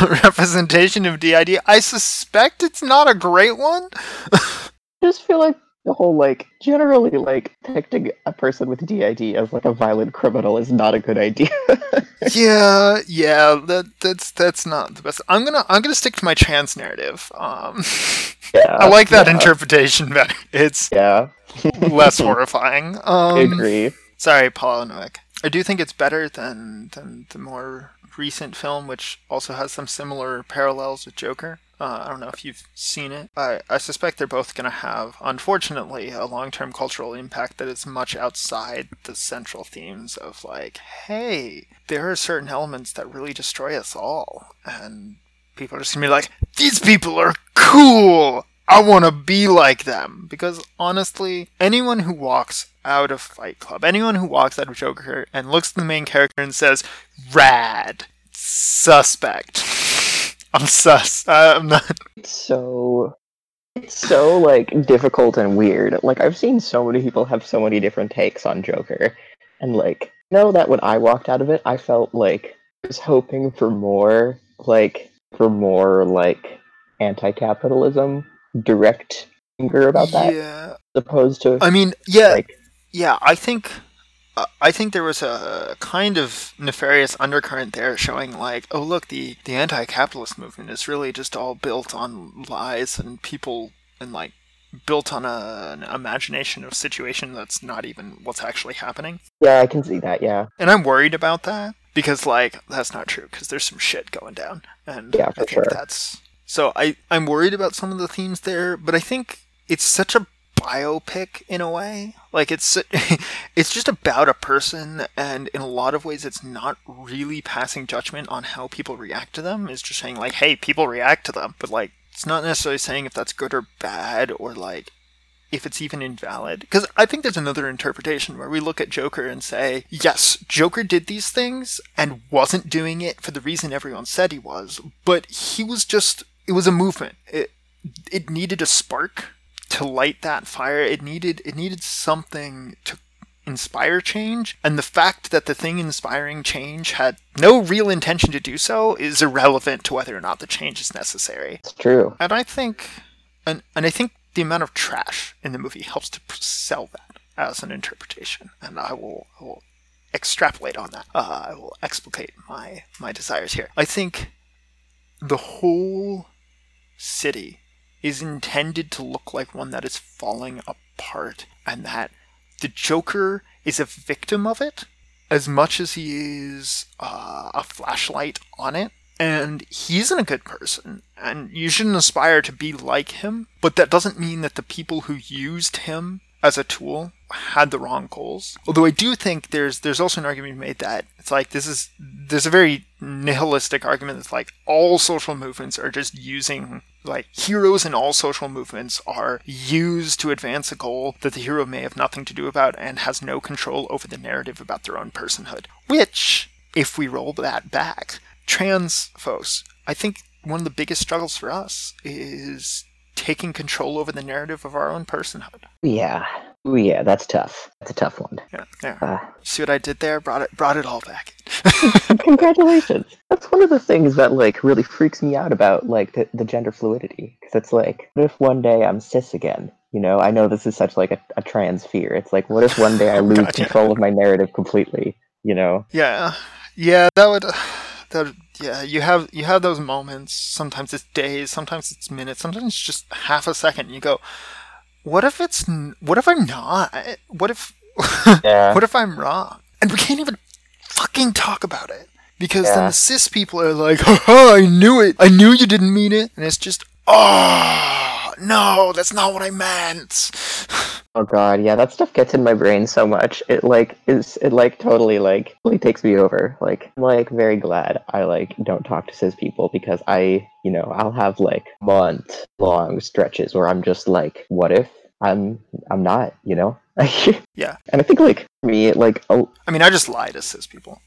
representation of DID. I suspect it's not a great one. I just feel like the whole, like, generally, like, depicting a person with DID as, like, a violent criminal is not a good idea. yeah, that's not the best. I'm gonna stick to my trans narrative. I like that interpretation better. It's less horrifying. I agree. Sorry, Paula Nowick. I do think it's better than the more recent film, which also has some similar parallels with Joker. I don't know if you've seen it. I suspect they're both going to have, unfortunately, a long-term cultural impact that is much outside the central themes of, like, hey, there are certain elements that really destroy us all. And people are just going to be like, these people are cool! I want to be like them! Because, honestly, anyone who walks out of Fight Club, anyone who walks out of Joker and looks at the main character and says, rad, suspect... I'm sus. I'm not. It's so like difficult and weird. Like I've seen so many people have so many different takes on Joker, and like know that when I walked out of it, I felt like I was hoping for more like anti-capitalism, direct anger about that. Yeah. As opposed to. I mean, yeah, like, yeah. I think there was a kind of nefarious undercurrent there showing like, oh look, the anti-capitalist movement is really just all built on lies and people and like built on an imagination of situation that's not even what's actually happening. Yeah, I can see that, yeah. And I'm worried about that because like, that's not true because there's some shit going down. And yeah, for sure. So I'm worried about some of the themes there, but I think it's such a biopic in a way, like it's just about a person, and in a lot of ways it's not really passing judgment on how people react to them. It's just saying like, hey, people react to them, but like it's not necessarily saying if that's good or bad or like if it's even invalid, because I think there's another interpretation where we look at Joker and say, yes, Joker did these things and wasn't doing it for the reason everyone said he was, but it was a movement, it needed a spark to light that fire. It needed something to inspire change, and the fact that the thing inspiring change had no real intention to do so is irrelevant to whether or not the change is necessary. It's true. And I think, and I think the amount of trash in the movie helps to sell that as an interpretation. And I will extrapolate on that. I will explicate my desires here. I think the whole city is intended to look like one that is falling apart, and that the Joker is a victim of it as much as he is a flashlight on it. And he isn't a good person, and you shouldn't aspire to be like him, but that doesn't mean that the people who used him as a tool had the wrong goals. Although I do think there's also an argument made that it's like there's a very nihilistic argument that's like all social movements are just using, like, heroes in all social movements are used to advance a goal that the hero may have nothing to do about and has no control over the narrative about their own personhood. Which, if we roll that back, trans folks, I think one of the biggest struggles for us is taking control over the narrative of our own personhood. Yeah. Ooh, yeah, that's tough. That's a tough one. Yeah, yeah. See what I did there? Brought it all back in. Congratulations. That's one of the things that, like, really freaks me out about, like, the gender fluidity. Because it's like, what if one day I'm cis again? You know, I know this is such, like, a trans fear. It's like, what if one day I lose control of my narrative completely? You know? Yeah. Yeah, that would... yeah, you have those moments. Sometimes it's days, sometimes it's minutes, sometimes it's just half a second. You go, what if I'm not? What if what if I'm wrong? And we can't even fucking talk about it because then the cis people are like, haha, I knew it. I knew you didn't mean it. And it's just, oh no, that's not what I meant. Oh god, yeah, that stuff gets in my brain so much. It totally takes me over. Like, I'm very glad I don't talk to cis people, because I'll have month long stretches where I'm just like, what if I'm not, you know? Yeah. And I think I just lie to cis people.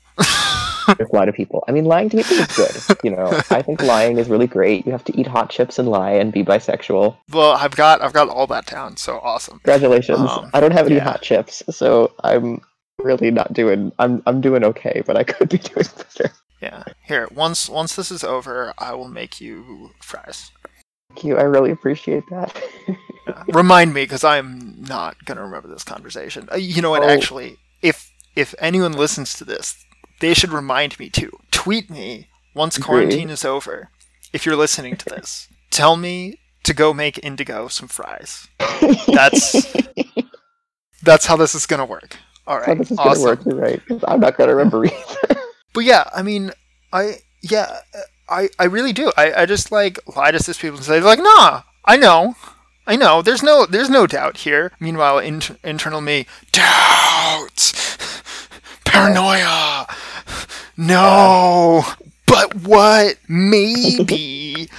There's a lot of people. I mean, lying to people is good, you know. I think lying is really great. You have to eat hot chips and lie and be bisexual. Well, I've got all that down, so awesome. Congratulations. I don't have any hot chips, so I'm really not doing... I'm doing okay, but I could be doing better. Yeah. Here, once this is over, I will make you fries. Thank you. I really appreciate that. Remind me, because I'm not going to remember this conversation. You know what, actually, if anyone listens to this, they should remind me to tweet me once quarantine is over. If you're listening to this, tell me to go make Indigo some fries. That's how this is gonna work. All right, this is awesome. Gonna work. You're right. I'm not gonna remember either. But yeah, I mean, I really do. I just lie to cis people and say nah, I know. There's no doubt here. Meanwhile, internal me doubts. Paranoia. No, but what? Maybe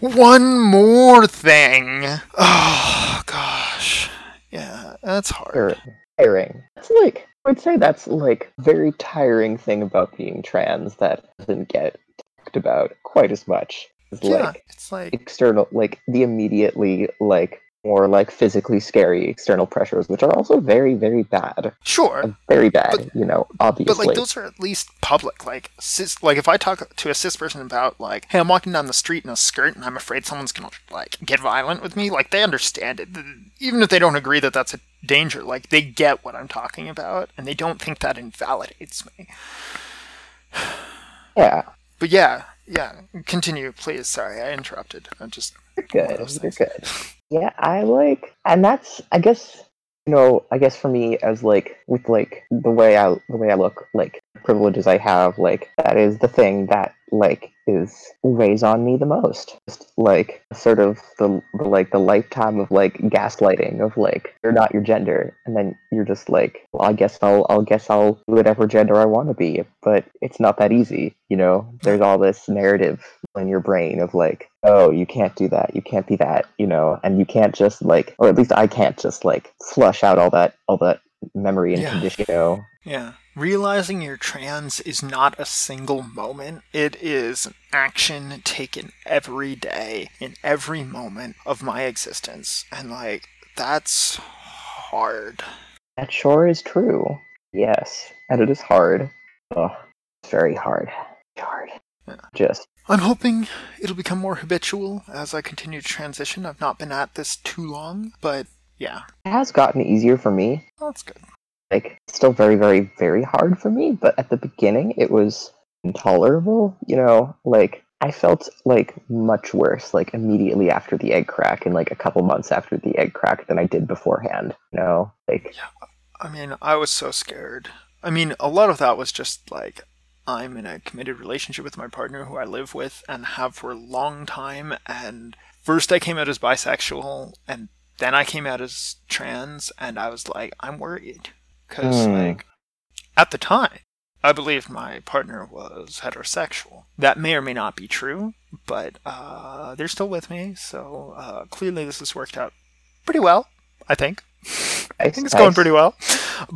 one more thing. Oh gosh, yeah, that's hard. Tiring. It's I'd say that's a very tiring thing about being trans that doesn't get talked about quite as much. It's external, the immediately more physically scary external pressures, which are also very, very bad. Sure. Very bad, but, you know, obviously. But those are at least public. Cis, if I talk to a cis person about hey, I'm walking down the street in a skirt and I'm afraid someone's gonna get violent with me, they understand it. Even if they don't agree that that's a danger, they get what I'm talking about and they don't think that invalidates me. Yeah. But yeah. Continue, please. Sorry, I interrupted. I'm just... You're good. Yeah, and that's, I guess, you know, for me, as with the way I look, privileges I have, that is the thing that is weighs on me the most. Just, sort of the lifetime of gaslighting of you're not your gender, and then you're just well, I guess I'll do whatever gender I want to be, but it's not that easy, you know. There's all this narrative in your brain of oh, you can't do that, you can't be that, you know, and you can't just or at least I can't just flush out all that memory and condition, you know. Yeah. Realizing you're trans is not a single moment. It is an action taken every day, in every moment of my existence. And that's hard. That sure is true. Yes, and it is hard. Oh, it's very hard. Hard. Yeah. Just. I'm hoping it'll become more habitual as I continue to transition. I've not been at this too long, but yeah. It has gotten easier for me. Oh, that's good. Like, it's still very, very, very hard for me, but at the beginning it was intolerable, you know? Like, I felt, like, much worse, like, immediately after the egg crack and, like, a couple months after the egg crack than I did beforehand, you know? Like, yeah, I mean, I was so scared. I mean, a lot of that was just, like, I'm in a committed relationship with my partner who I live with and have for a long time, and first I came out as bisexual, and then I came out as trans, and I was like, I'm worried. Because, like, at the time, I believed my partner was heterosexual. That may or may not be true, but they're still with me, so clearly this has worked out pretty well, I think. I think it's going pretty well.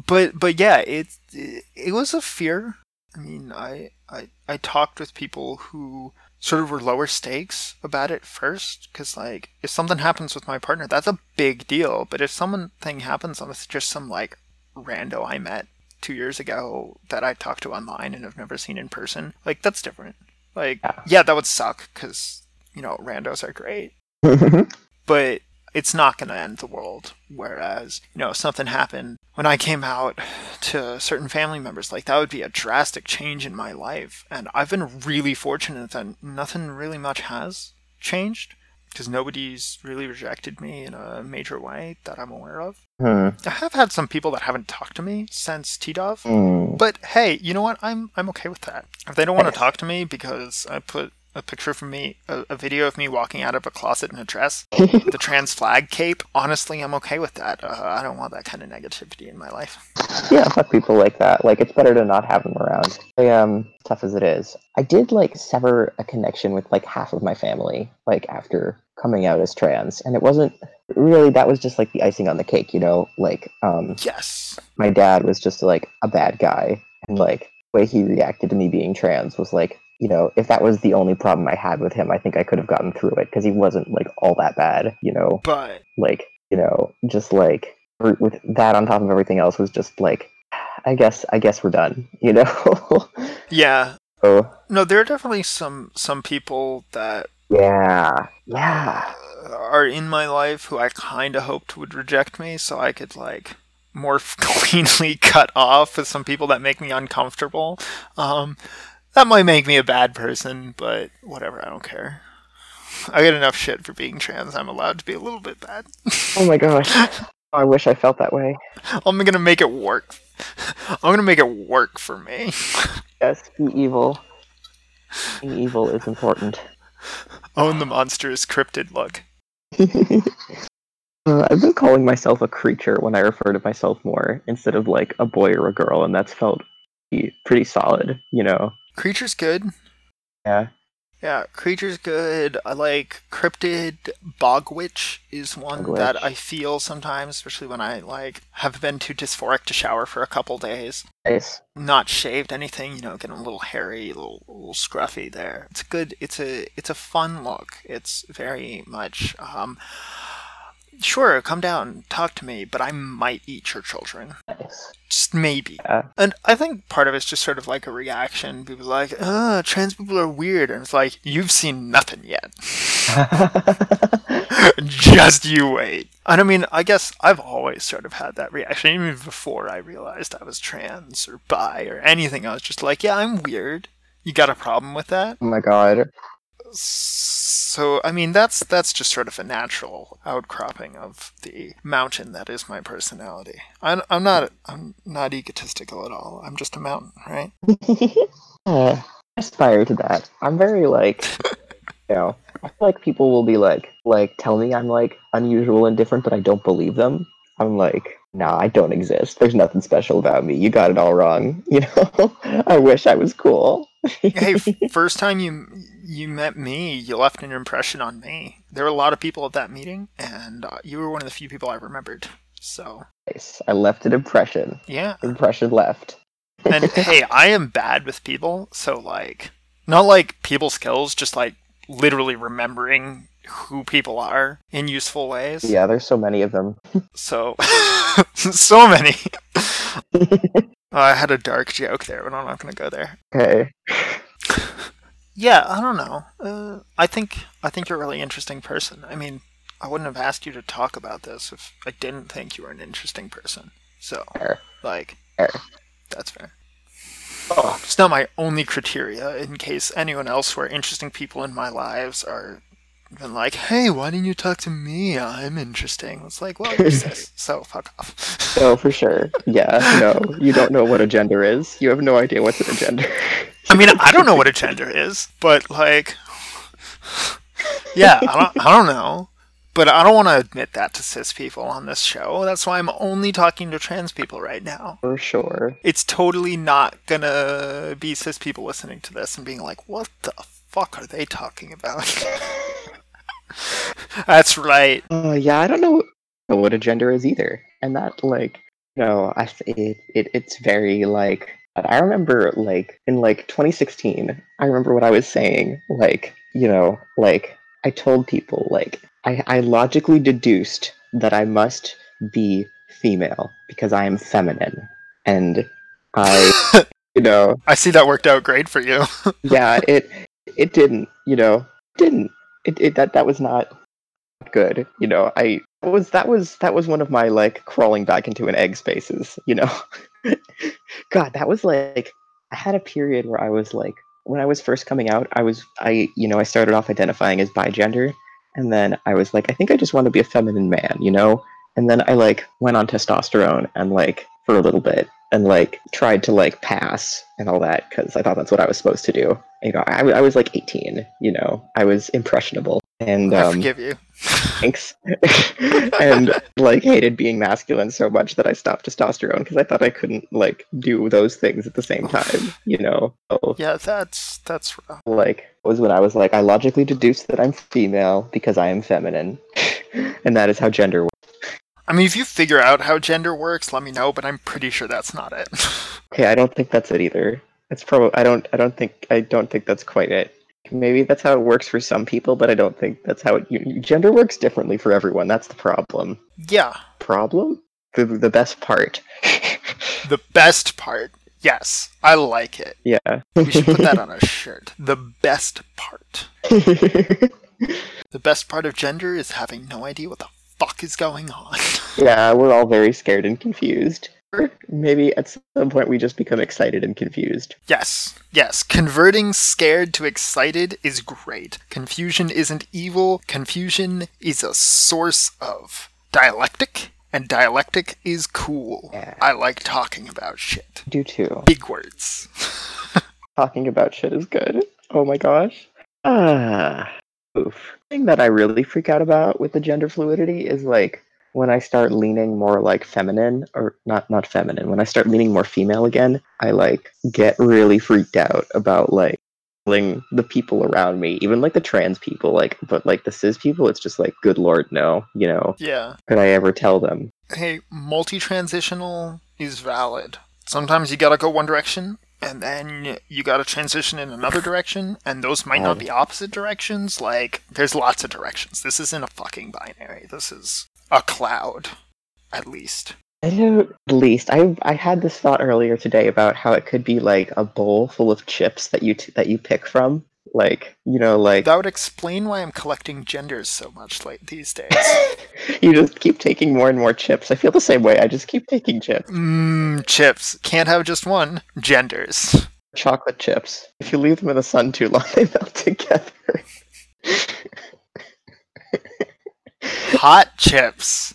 But yeah, it was a fear. I mean, I talked with people who sort of were lower stakes about it first, because, like, if something happens with my partner, that's a big deal. But if something happens with just some, like, rando I met 2 years ago that I talked to online and have never seen in person, like, that's different. Like, yeah, that would suck because, you know, randos are great, but it's not going to end the world. Whereas, you know, if something happened when I came out to certain family members, like, that would be a drastic change in my life. And I've been really fortunate that nothing really much has changed, because nobody's really rejected me in a major way that I'm aware of. I have had some people that haven't talked to me since TDOV, but hey, you know what? I'm okay with that. If they don't want to talk to me because I put a picture of me, a video of me walking out of a closet in a dress with a trans flag cape, honestly, I'm okay with that. I don't want that kind of negativity in my life. Yeah, fuck people like that. Like, it's better to not have them around. Tough as it is. I did, like, sever a connection with, like, half of my family, like, after coming out as trans, and it wasn't really, that was just, like, the icing on the cake, you know? Like, yes, my dad was just, like, a bad guy, and, like, the way he reacted to me being trans was, like, you know, if that was the only problem I had with him, I think I could have gotten through it, because he wasn't, like, all that bad, you know? But, like, you know, just, like, with that on top of everything else was just, like, I guess we're done, you know? Yeah. So, no, there are definitely some people that are in my life who I kind of hoped would reject me, so I could, like, more cleanly cut off with some people that make me uncomfortable. That might make me a bad person, but whatever, I don't care. I get enough shit for being trans, I'm allowed to be a little bit bad. Oh my gosh. I wish I felt that way. I'm gonna make it work. I'm gonna make it work for me. Yes, be evil. Being evil is important. Own the monstrous cryptid look. I've been calling myself a creature when I refer to myself more, instead of, like, a boy or a girl, and that's felt pretty solid, you know? Creature's good. Yeah. Yeah, creature's good. I like cryptid. Bog witch is one that I feel sometimes, especially when I, like, have been too dysphoric to shower for a couple days. Nice. Not shaved anything, you know, getting a little hairy, a little scruffy there. It's good. It's a fun look. It's very much, sure, come down, talk to me, but I might eat your children. Nice. Just maybe. Yeah. And I think part of it's just sort of like a reaction. People are like, oh, trans people are weird. And it's like, you've seen nothing yet. Just you wait. And I mean, I guess I've always sort of had that reaction. Even before I realized I was trans or bi or anything, I was just like, yeah, I'm weird. You got a problem with that? Oh my god. So, I mean, that's just sort of a natural outcropping of the mountain that is my personality. I'm not egotistical at all. I'm just a mountain, right? I aspire to that. I'm very, like, you know, I feel like people will be like, tell me I'm, like, unusual and different, but I don't believe them. I'm like, nah, I don't exist. There's nothing special about me. You got it all wrong. You know, I wish I was cool. Hey, first time you met me, you left an impression on me. There were a lot of people at that meeting, and you were one of the few people I remembered. So nice. I left an impression. Yeah, impression left. And hey, I am bad with people, so, like, not like people skills, just, like, literally remembering who people are in useful ways. Yeah, there's so many of them. So many. I had a dark joke there, but I'm not going to go there. Okay. Yeah, I don't know. I think you're a really interesting person. I mean, I wouldn't have asked you to talk about this if I didn't think you were an interesting person. So, fair. That's fair. Oh. It's not my only criteria, in case anyone else who are interesting people in my lives are even like, hey, why didn't you talk to me? I'm interesting. It's like, well, you're cis, so fuck off. Oh, for sure. Yeah, no, you don't know what a gender is. You have no idea what's a gender. I mean, I don't know what a gender is, but, like, yeah, I don't know. But I don't want to admit that to cis people on this show. That's why I'm only talking to trans people right now. For sure. It's totally not going to be cis people listening to this and being like, what the fuck are they talking about? That's right. Yeah, I don't know what a gender is either. And that, like, no, it's very, like, I remember, like, in, like, 2016, I remember what I was saying. Like, you know, like, I told people, like, I logically deduced that I must be female because I am feminine. And I, you know... I see that worked out great for you. Yeah, it didn't, you know, didn't. That was not good, you know. That was one of my, like, crawling back into an egg spaces, you know. God, that was, like... I had a period where I was, like... When I was first coming out, I started off identifying as bi-gender. And then I was like, I think I just want to be a feminine man, you know? And then I, like, went on testosterone and, like, for a little bit and, like, tried to, like, pass and all that because I thought that's what I was supposed to do. You know, I was, like, 18, you know? I was impressionable. And, I forgive you. Thanks. And, like, hated being masculine so much that I stopped testosterone because I thought I couldn't, like, do those things at the same time, you know? So, yeah, that's rough. Like... was when I was like, I logically deduced that I'm female because I am feminine. And that is how gender works. I mean, if you figure out how gender works, let me know, but I'm pretty sure that's not it. Okay, I don't think that's it either. It's probably I don't think that's quite it. Maybe that's how it works for some people, but I don't think that's how gender works differently for everyone. That's the problem. Yeah. Problem? The best part. The best part. Yes, I like it. Yeah. We should put that on a shirt. The best part. The best part of gender is having no idea what the fuck is going on. Yeah, we're all very scared and confused. Maybe at some point we just become excited and confused. Yes. Converting scared to excited is great. Confusion isn't evil. Confusion is a source of dialectic. And dialectic is cool. Yeah. I like talking about shit. I do too. Big words. Talking about shit is good. Oh my gosh. Oof. The thing that I really freak out about with the gender fluidity is like when I start leaning more like feminine or not feminine. When I start leaning more female again, I like get really freaked out about like the people around me, even like the trans people, like, but like the cis people, it's just like, good lord, no, you know? Yeah. Could I ever tell them? Hey, multi-transitional is valid. Sometimes you gotta go one direction, and then you gotta transition in another direction, and those might not be opposite directions. Like, there's lots of directions. This isn't a fucking binary. This is a cloud, at least. I had this thought earlier today about how it could be like a bowl full of chips that you pick from, like, you know, like that would explain why I'm collecting genders so much like these days. You just keep taking more and more chips. I feel the same way. I just keep taking chips. Chips can't have just one. Genders. Chocolate chips. If you leave them in the sun too long, they melt together. Hot chips.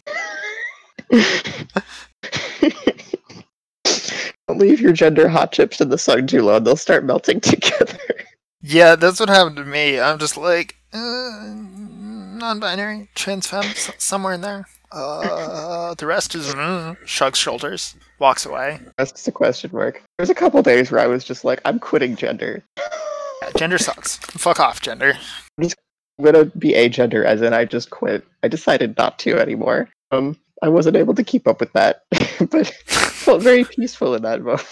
Don't leave your gender hot chips in the sun too long. They'll start melting together. Yeah, that's what happened to me. I'm just like, non-binary, trans femme, somewhere in there. The rest is shrugs shoulders, walks away. That's just a question mark. There's a couple days where I was just like, I'm quitting gender. Yeah, gender sucks. Fuck off, gender. I'm gonna be agender, as in I just quit. I decided not to anymore. I wasn't able to keep up with that, but felt very peaceful in that moment.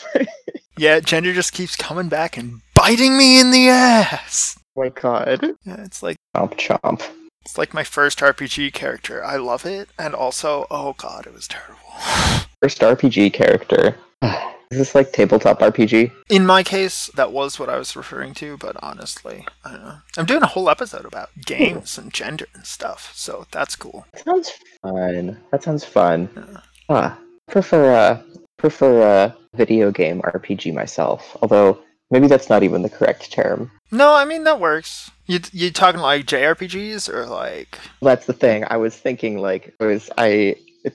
Yeah, gender just keeps coming back and biting me in the ass. Oh my god. Yeah, it's like... Chomp chomp. It's like my first RPG character. I love it. And also, oh god, it was terrible. First RPG character. Is this like tabletop RPG? In my case, that was what I was referring to, but honestly, I don't know. I'm doing a whole episode about games and gender and stuff, so that's cool. That sounds fun. Yeah. Prefer a video game RPG myself, although maybe that's not even the correct term. No, I mean, that works. You talking like JRPGs or like... That's the thing. I was thinking like, it's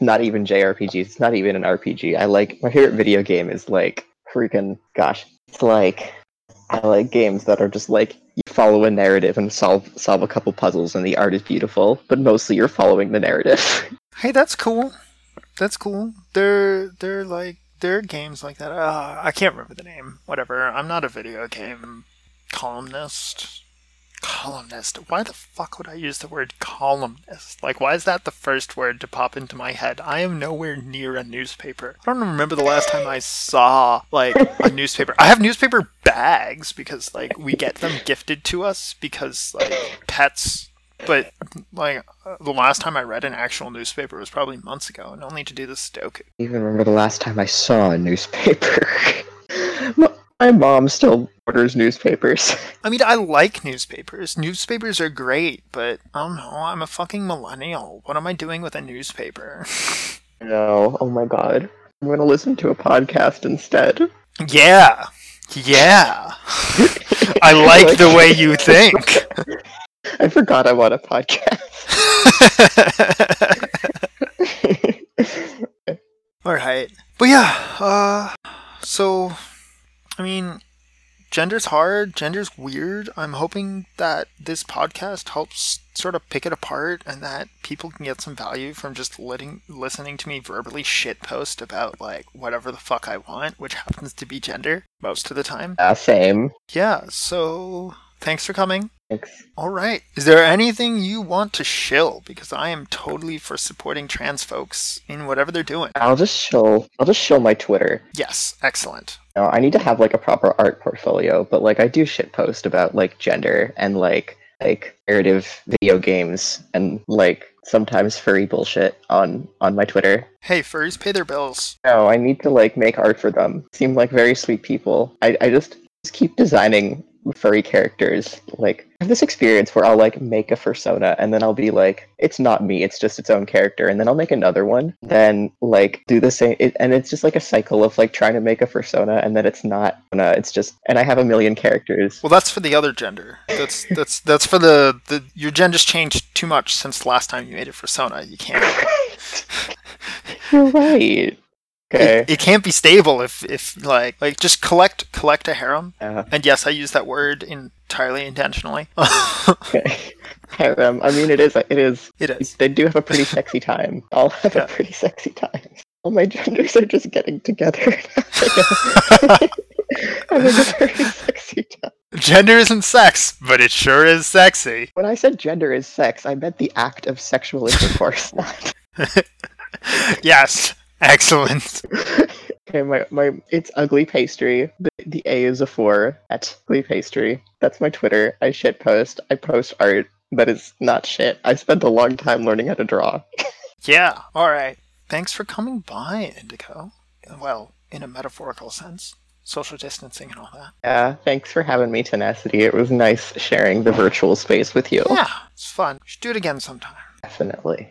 not even JRPGs. It's not even an RPG. My favorite video game is like freaking, gosh. It's like, I like games that are just like, you follow a narrative and solve a couple puzzles and the art is beautiful, but mostly you're following the narrative. Hey, that's cool. There are games like that. I can't remember the name. Whatever. I'm not a video game columnist. Why the fuck would I use the word columnist? Like, why is that the first word to pop into my head? I am nowhere near a newspaper. I don't remember the last time I saw, like, a newspaper. I have newspaper bags because, like, we get them gifted to us because, like, pets... But, like, the last time I read an actual newspaper was probably months ago, and only to do the Sudoku. I even remember the last time I saw a newspaper. My mom still orders newspapers. I mean, I like newspapers. Newspapers are great, but, I don't know, I'm a fucking millennial. What am I doing with a newspaper? No, oh my god. I'm gonna listen to a podcast instead. Yeah. I like the way you think. I forgot I'm on a podcast. Alright. But yeah, so, I mean, gender's hard, gender's weird. I'm hoping that this podcast helps sort of pick it apart and that people can get some value from just listening to me verbally shitpost about, like, whatever the fuck I want, which happens to be gender most of the time. Same. Yeah, so... Thanks for coming. Thanks. All right. Is there anything you want to shill? Because I am totally for supporting trans folks in whatever they're doing. I'll just shill my Twitter. Yes. Excellent. No, I need to have like a proper art portfolio, but like I do shit post about like gender and like narrative video games and like sometimes furry bullshit on my Twitter. Hey, furries pay their bills. No, I need to like make art for them. Seem like very sweet people. I just keep designing furry characters. Like, I have this experience where I'll like make a fursona and then I'll be like, it's not me, it's just its own character, and then I'll make another one, then like do the same, and it's just like a cycle of like trying to make a fursona and then it's not, it's just, and I have a million characters. Well, that's for the other gender. That's for the your gender's changed too much since last time you made a fursona. You can't. You're right. Okay. It can't be stable if like just collect a harem. Uh-huh. And yes, I use that word entirely intentionally. Okay. Harem. I mean, it is. They do have a pretty sexy time. I'll have a pretty sexy time. All my genders are just getting together. I'm in a very sexy time. Gender isn't sex, but it sure is sexy. When I said gender is sex, I meant the act of sexual intercourse, not. Yes. Excellent. Okay, my it's ugly pastry. The A is a 4 at ugly pastry. That's my Twitter. I shit post. I post art that is not shit. I spent a long time learning how to draw. Yeah. All right. Thanks for coming by, Indigo. Well, in a metaphorical sense, social distancing and all that. Yeah. Thanks for having me, Tenacity. It was nice sharing the virtual space with you. Yeah, it's fun. We should do it again sometime. Definitely.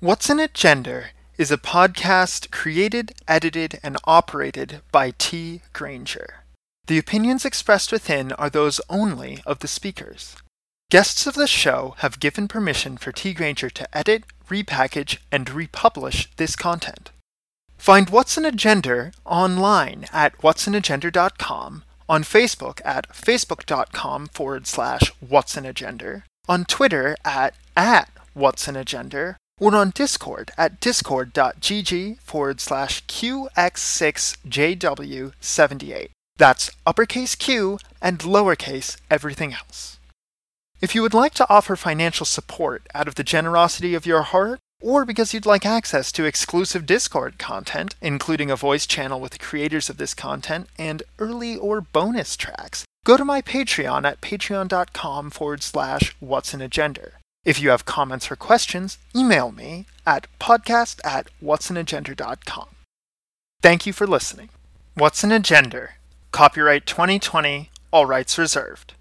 What's in It Gender is a podcast created, edited, and operated by T. Granger. The opinions expressed within are those only of the speakers. Guests of the show have given permission for T. Granger to edit, repackage, and republish this content. Find What's in It Gender online at whatsinitgender.com, on Facebook at facebook.com/whatsinitgender, on Twitter at whatsinitgender, or on Discord at discord.gg/QX6JW78. That's uppercase Q and lowercase everything else. If you would like to offer financial support out of the generosity of your heart, or because you'd like access to exclusive Discord content, including a voice channel with the creators of this content, and early or bonus tracks, go to my Patreon at patreon.com/whatsinagender. If you have comments or questions, email me at podcast@whatsinagender.com. Thank you for listening. What's in a Gender? Copyright 2020, all rights reserved.